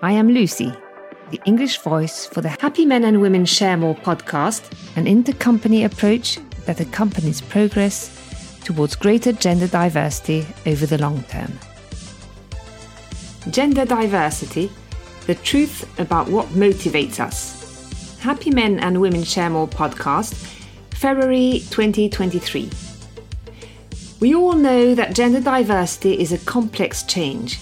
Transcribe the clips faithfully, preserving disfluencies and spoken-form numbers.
I am Lucy, the English voice for the Happy Men and Women Share More podcast, an intercompany approach that accompanies progress towards greater gender diversity over the long term. Gender diversity, the truth about what motivates us. Happy Men and Women Share More podcast, February twenty twenty-three. We all know that gender diversity is a complex change.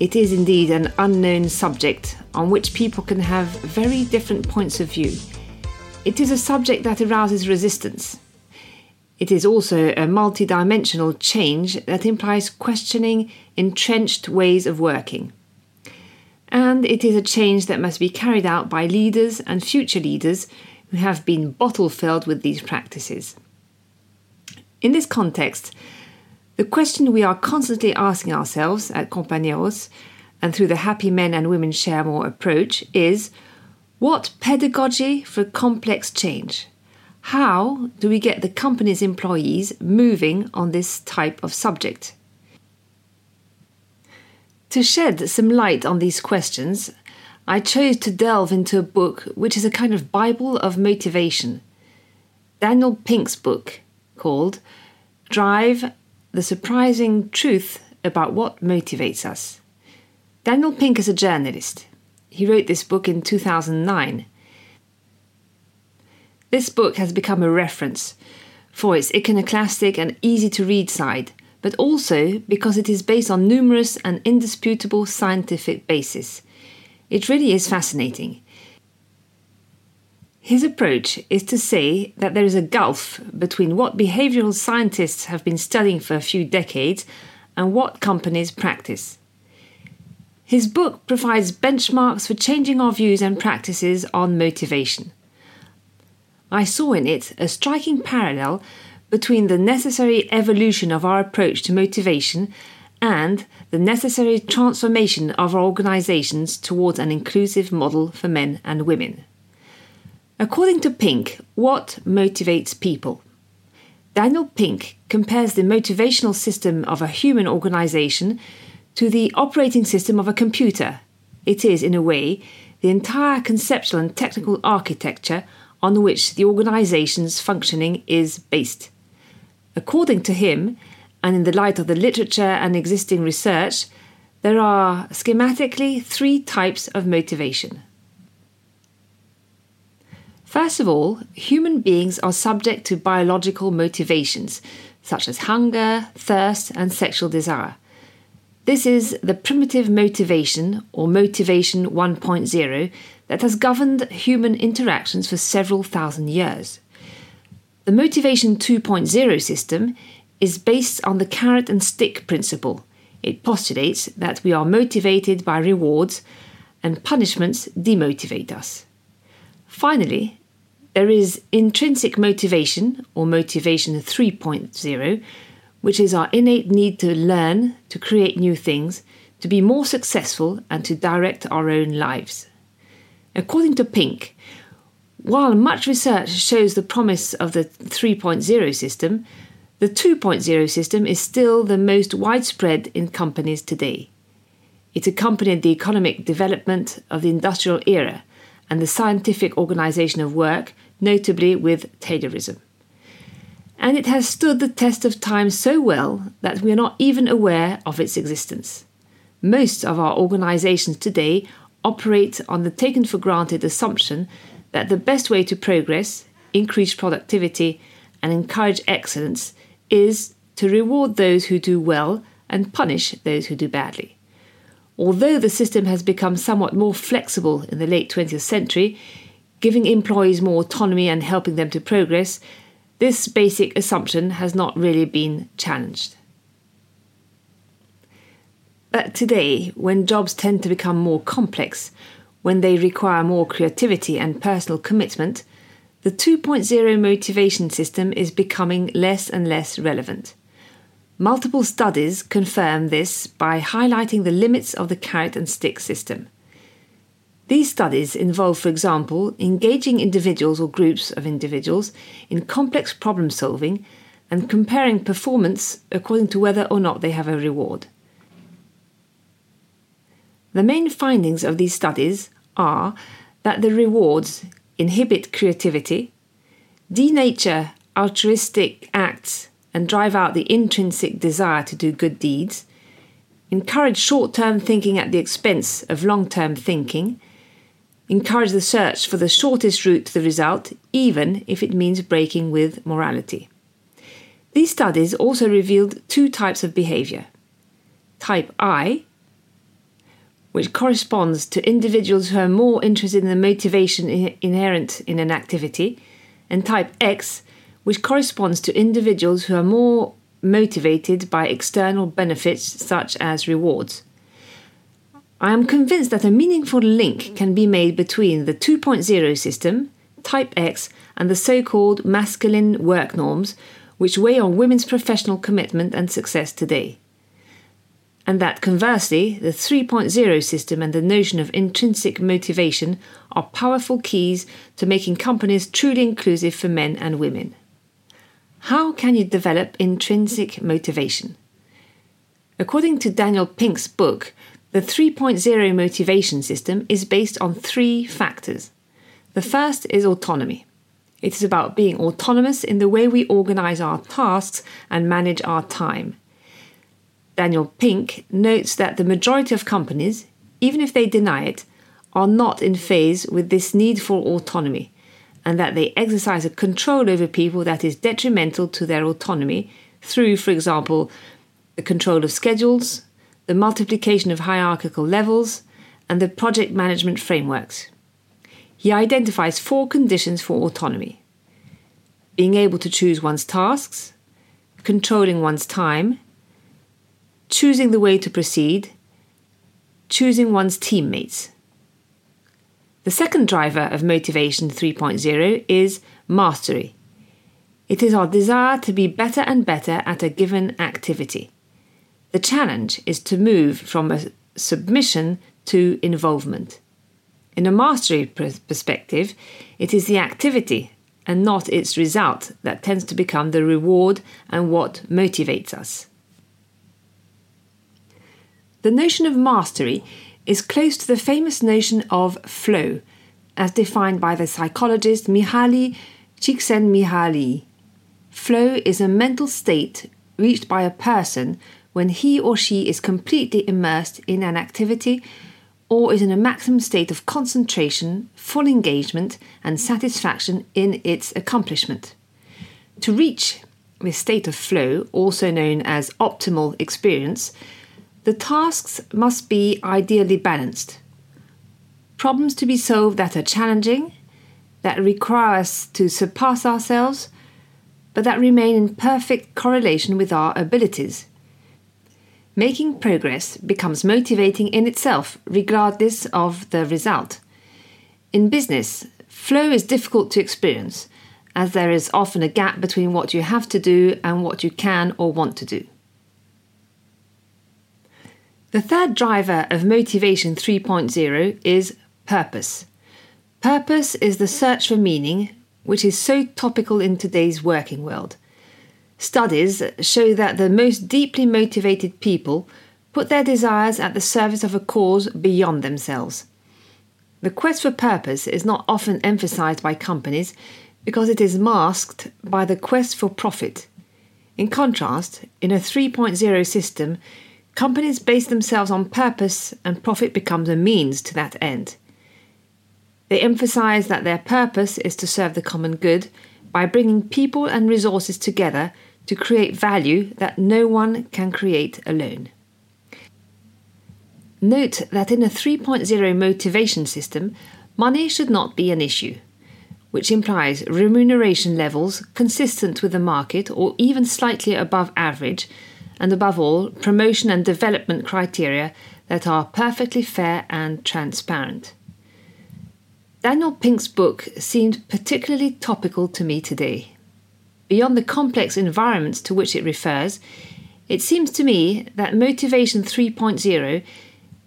It is indeed an unknown subject on which people can have very different points of view. It is a subject that arouses resistance. It is also a multidimensional change that implies questioning entrenched ways of working. And it is a change that must be carried out by leaders and future leaders who have been bottle-filled with these practices. In this context, the question we are constantly asking ourselves at Compagnons and through the Happy Men and Women Share More approach is, what pedagogy for complex change? How do we get the company's employees moving on this type of subject? To shed some light on these questions, I chose to delve into a book which is a kind of Bible of motivation, Daniel Pink's book, called Drive, the Surprising Truth About What Motivates Us. Daniel Pink is a journalist. He wrote this book in two thousand nine. This book has become a reference for its iconoclastic and easy-to-read side, but also because it is based on numerous and indisputable scientific bases. It really is fascinating. His approach is to say that there is a gulf between what behavioural scientists have been studying for a few decades and what companies practice. His book provides benchmarks for changing our views and practices on motivation. I saw in it a striking parallel between the necessary evolution of our approach to motivation and the necessary transformation of our organisations towards an inclusive model for men and women. According to Pink, what motivates people? Daniel Pink compares the motivational system of a human organisation to the operating system of a computer. It is, in a way, the entire conceptual and technical architecture on which the organisation's functioning is based. According to him, and in the light of the literature and existing research, there are schematically three types of motivation. First of all, human beings are subject to biological motivations, such as hunger, thirst, and sexual desire. This is the primitive motivation, or motivation one point oh, that has governed human interactions for several thousand years. The motivation two point oh system is based on the carrot and stick principle. It postulates that we are motivated by rewards, and punishments demotivate us. Finally, there is intrinsic motivation, or motivation three point oh, which is our innate need to learn, to create new things, to be more successful and to direct our own lives. According to Pink, while much research shows the promise of the three point oh system, the two point oh system is still the most widespread in companies today. It accompanied the economic development of the industrial era and the scientific organisation of work, notably with Taylorism. And it has stood the test of time so well that we are not even aware of its existence. Most of our organisations today operate on the taken-for-granted assumption that the best way to progress, increase productivity and encourage excellence is to reward those who do well and punish those who do badly. Although the system has become somewhat more flexible in the late twentieth century, giving employees more autonomy and helping them to progress, this basic assumption has not really been challenged. But today, when jobs tend to become more complex, when they require more creativity and personal commitment, the two point oh motivation system is becoming less and less relevant. Multiple studies confirm this by highlighting the limits of the carrot and stick system. These studies involve, for example, engaging individuals or groups of individuals in complex problem solving and comparing performance according to whether or not they have a reward. The main findings of these studies are that the rewards inhibit creativity, denature altruistic acts and drive out the intrinsic desire to do good deeds, encourage short-term thinking at the expense of long-term thinking, encourage the search for the shortest route to the result, even if it means breaking with morality. These studies also revealed two types of behaviour. Type I, which corresponds to individuals who are more interested in the motivation inherent in an activity, and type X, which corresponds to individuals who are more motivated by external benefits such as rewards. I am convinced that a meaningful link can be made between the two point oh system, type X, and the so-called masculine work norms, which weigh on women's professional commitment and success today. And that conversely, the three point oh system and the notion of intrinsic motivation are powerful keys to making companies truly inclusive for men and women. How can you develop intrinsic motivation? According to Daniel Pink's book, the three point oh motivation system is based on three factors. The first is autonomy. It is about being autonomous in the way we organize our tasks and manage our time. Daniel Pink notes that the majority of companies, even if they deny it, are not in phase with this need for autonomy, and that they exercise a control over people that is detrimental to their autonomy through, for example, the control of schedules, the multiplication of hierarchical levels, and the project management frameworks. He identifies four conditions for autonomy: being able to choose one's tasks, controlling one's time, choosing the way to proceed, choosing one's teammates. The second driver of Motivation three point oh is mastery. It is our desire to be better and better at a given activity. The challenge is to move from a submission to involvement. In a mastery perspective, it is the activity and not its result that tends to become the reward and what motivates us. The notion of mastery is close to the famous notion of flow, as defined by the psychologist Mihaly Csikszentmihalyi. Flow is a mental state reached by a person when he or she is completely immersed in an activity or is in a maximum state of concentration, full engagement and satisfaction in its accomplishment. To reach this state of flow, also known as optimal experience, the tasks must be ideally balanced. Problems to be solved that are challenging, that require us to surpass ourselves, but that remain in perfect correlation with our abilities. Making progress becomes motivating in itself, regardless of the result. In business, flow is difficult to experience, as there is often a gap between what you have to do and what you can or want to do. The third driver of Motivation three point oh is purpose. Purpose is the search for meaning, which is so topical in today's working world. Studies show that the most deeply motivated people put their desires at the service of a cause beyond themselves. The quest for purpose is not often emphasized by companies because it is masked by the quest for profit. In contrast, in a three point oh system, companies base themselves on purpose and profit becomes a means to that end. They emphasize that their purpose is to serve the common good by bringing people and resources together to create value that no one can create alone. Note that in a three point oh motivation system, money should not be an issue, which implies remuneration levels consistent with the market or even slightly above average, and above all, promotion and development criteria that are perfectly fair and transparent. Daniel Pink's book seemed particularly topical to me today. Beyond the complex environments to which it refers, it seems to me that Motivation three point oh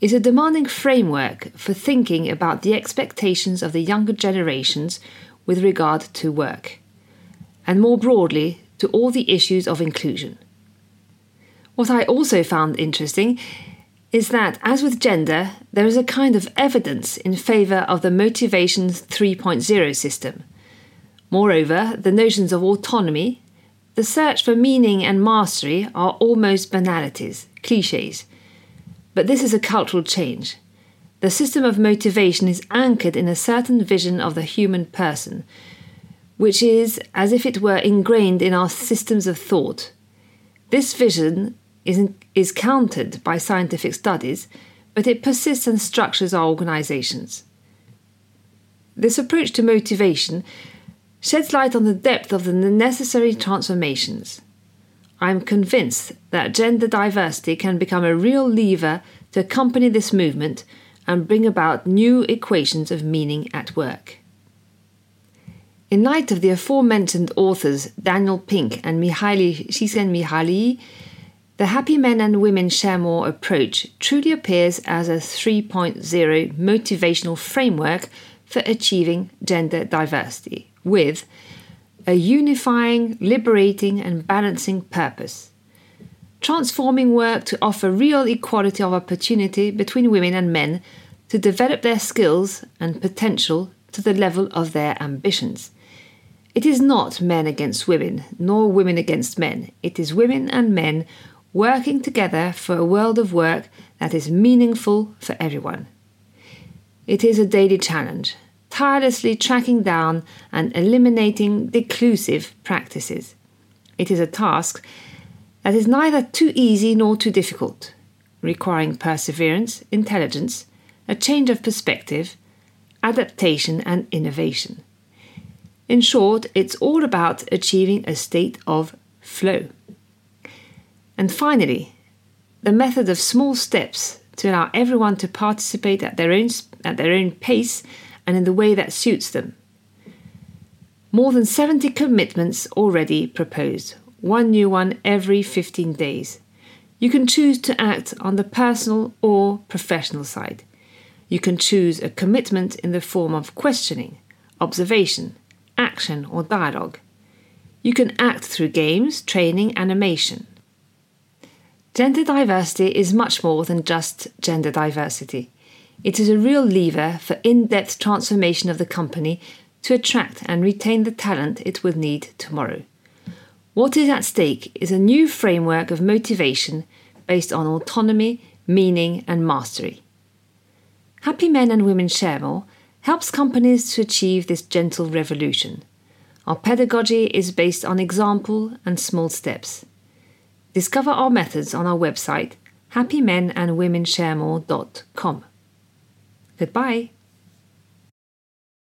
is a demanding framework for thinking about the expectations of the younger generations with regard to work, and more broadly to all the issues of inclusion. What I also found interesting is that, as with gender, there is a kind of evidence in favour of the Motivations three point oh system. Moreover, the notions of autonomy, the search for meaning and mastery are almost banalities, clichés. But this is a cultural change. The system of motivation is anchored in a certain vision of the human person, which is as if it were ingrained in our systems of thought. This vision is, in, is countered by scientific studies, but it persists and structures our organisations. This approach to motivation sheds light on the depth of the necessary transformations. I am convinced that gender diversity can become a real lever to accompany this movement and bring about new equations of meaning at work. In light of the aforementioned authors Daniel Pink and Mihaly Csikszentmihalyi, the Happy Men and Women Share More approach truly appears as a three point oh motivational framework for achieving gender diversity, with a unifying, liberating and balancing purpose. Transforming work to offer real equality of opportunity between women and men to develop their skills and potential to the level of their ambitions. It is not men against women, nor women against men. It is women and men working together for a world of work that is meaningful for everyone. It is a daily challenge, tirelessly tracking down and eliminating declusive practices. It is a task that is neither too easy nor too difficult, requiring perseverance, intelligence, a change of perspective, adaptation and innovation. In short, it's all about achieving a state of flow. And finally, the method of small steps to allow everyone to participate at their own, at their own pace and in the way that suits them. More than seventy commitments already proposed, one new one every fifteen days. You can choose to act on the personal or professional side. You can choose a commitment in the form of questioning, observation, action or dialogue. You can act through games, training, animation. Gender diversity is much more than just gender diversity. It is a real lever for in-depth transformation of the company to attract and retain the talent it will need tomorrow. What is at stake is a new framework of motivation based on autonomy, meaning and mastery. Happy Men and Women Share More helps companies to achieve this gentle revolution. Our pedagogy is based on example and small steps. Discover our methods on our website, happy men and women share more dot com. Goodbye.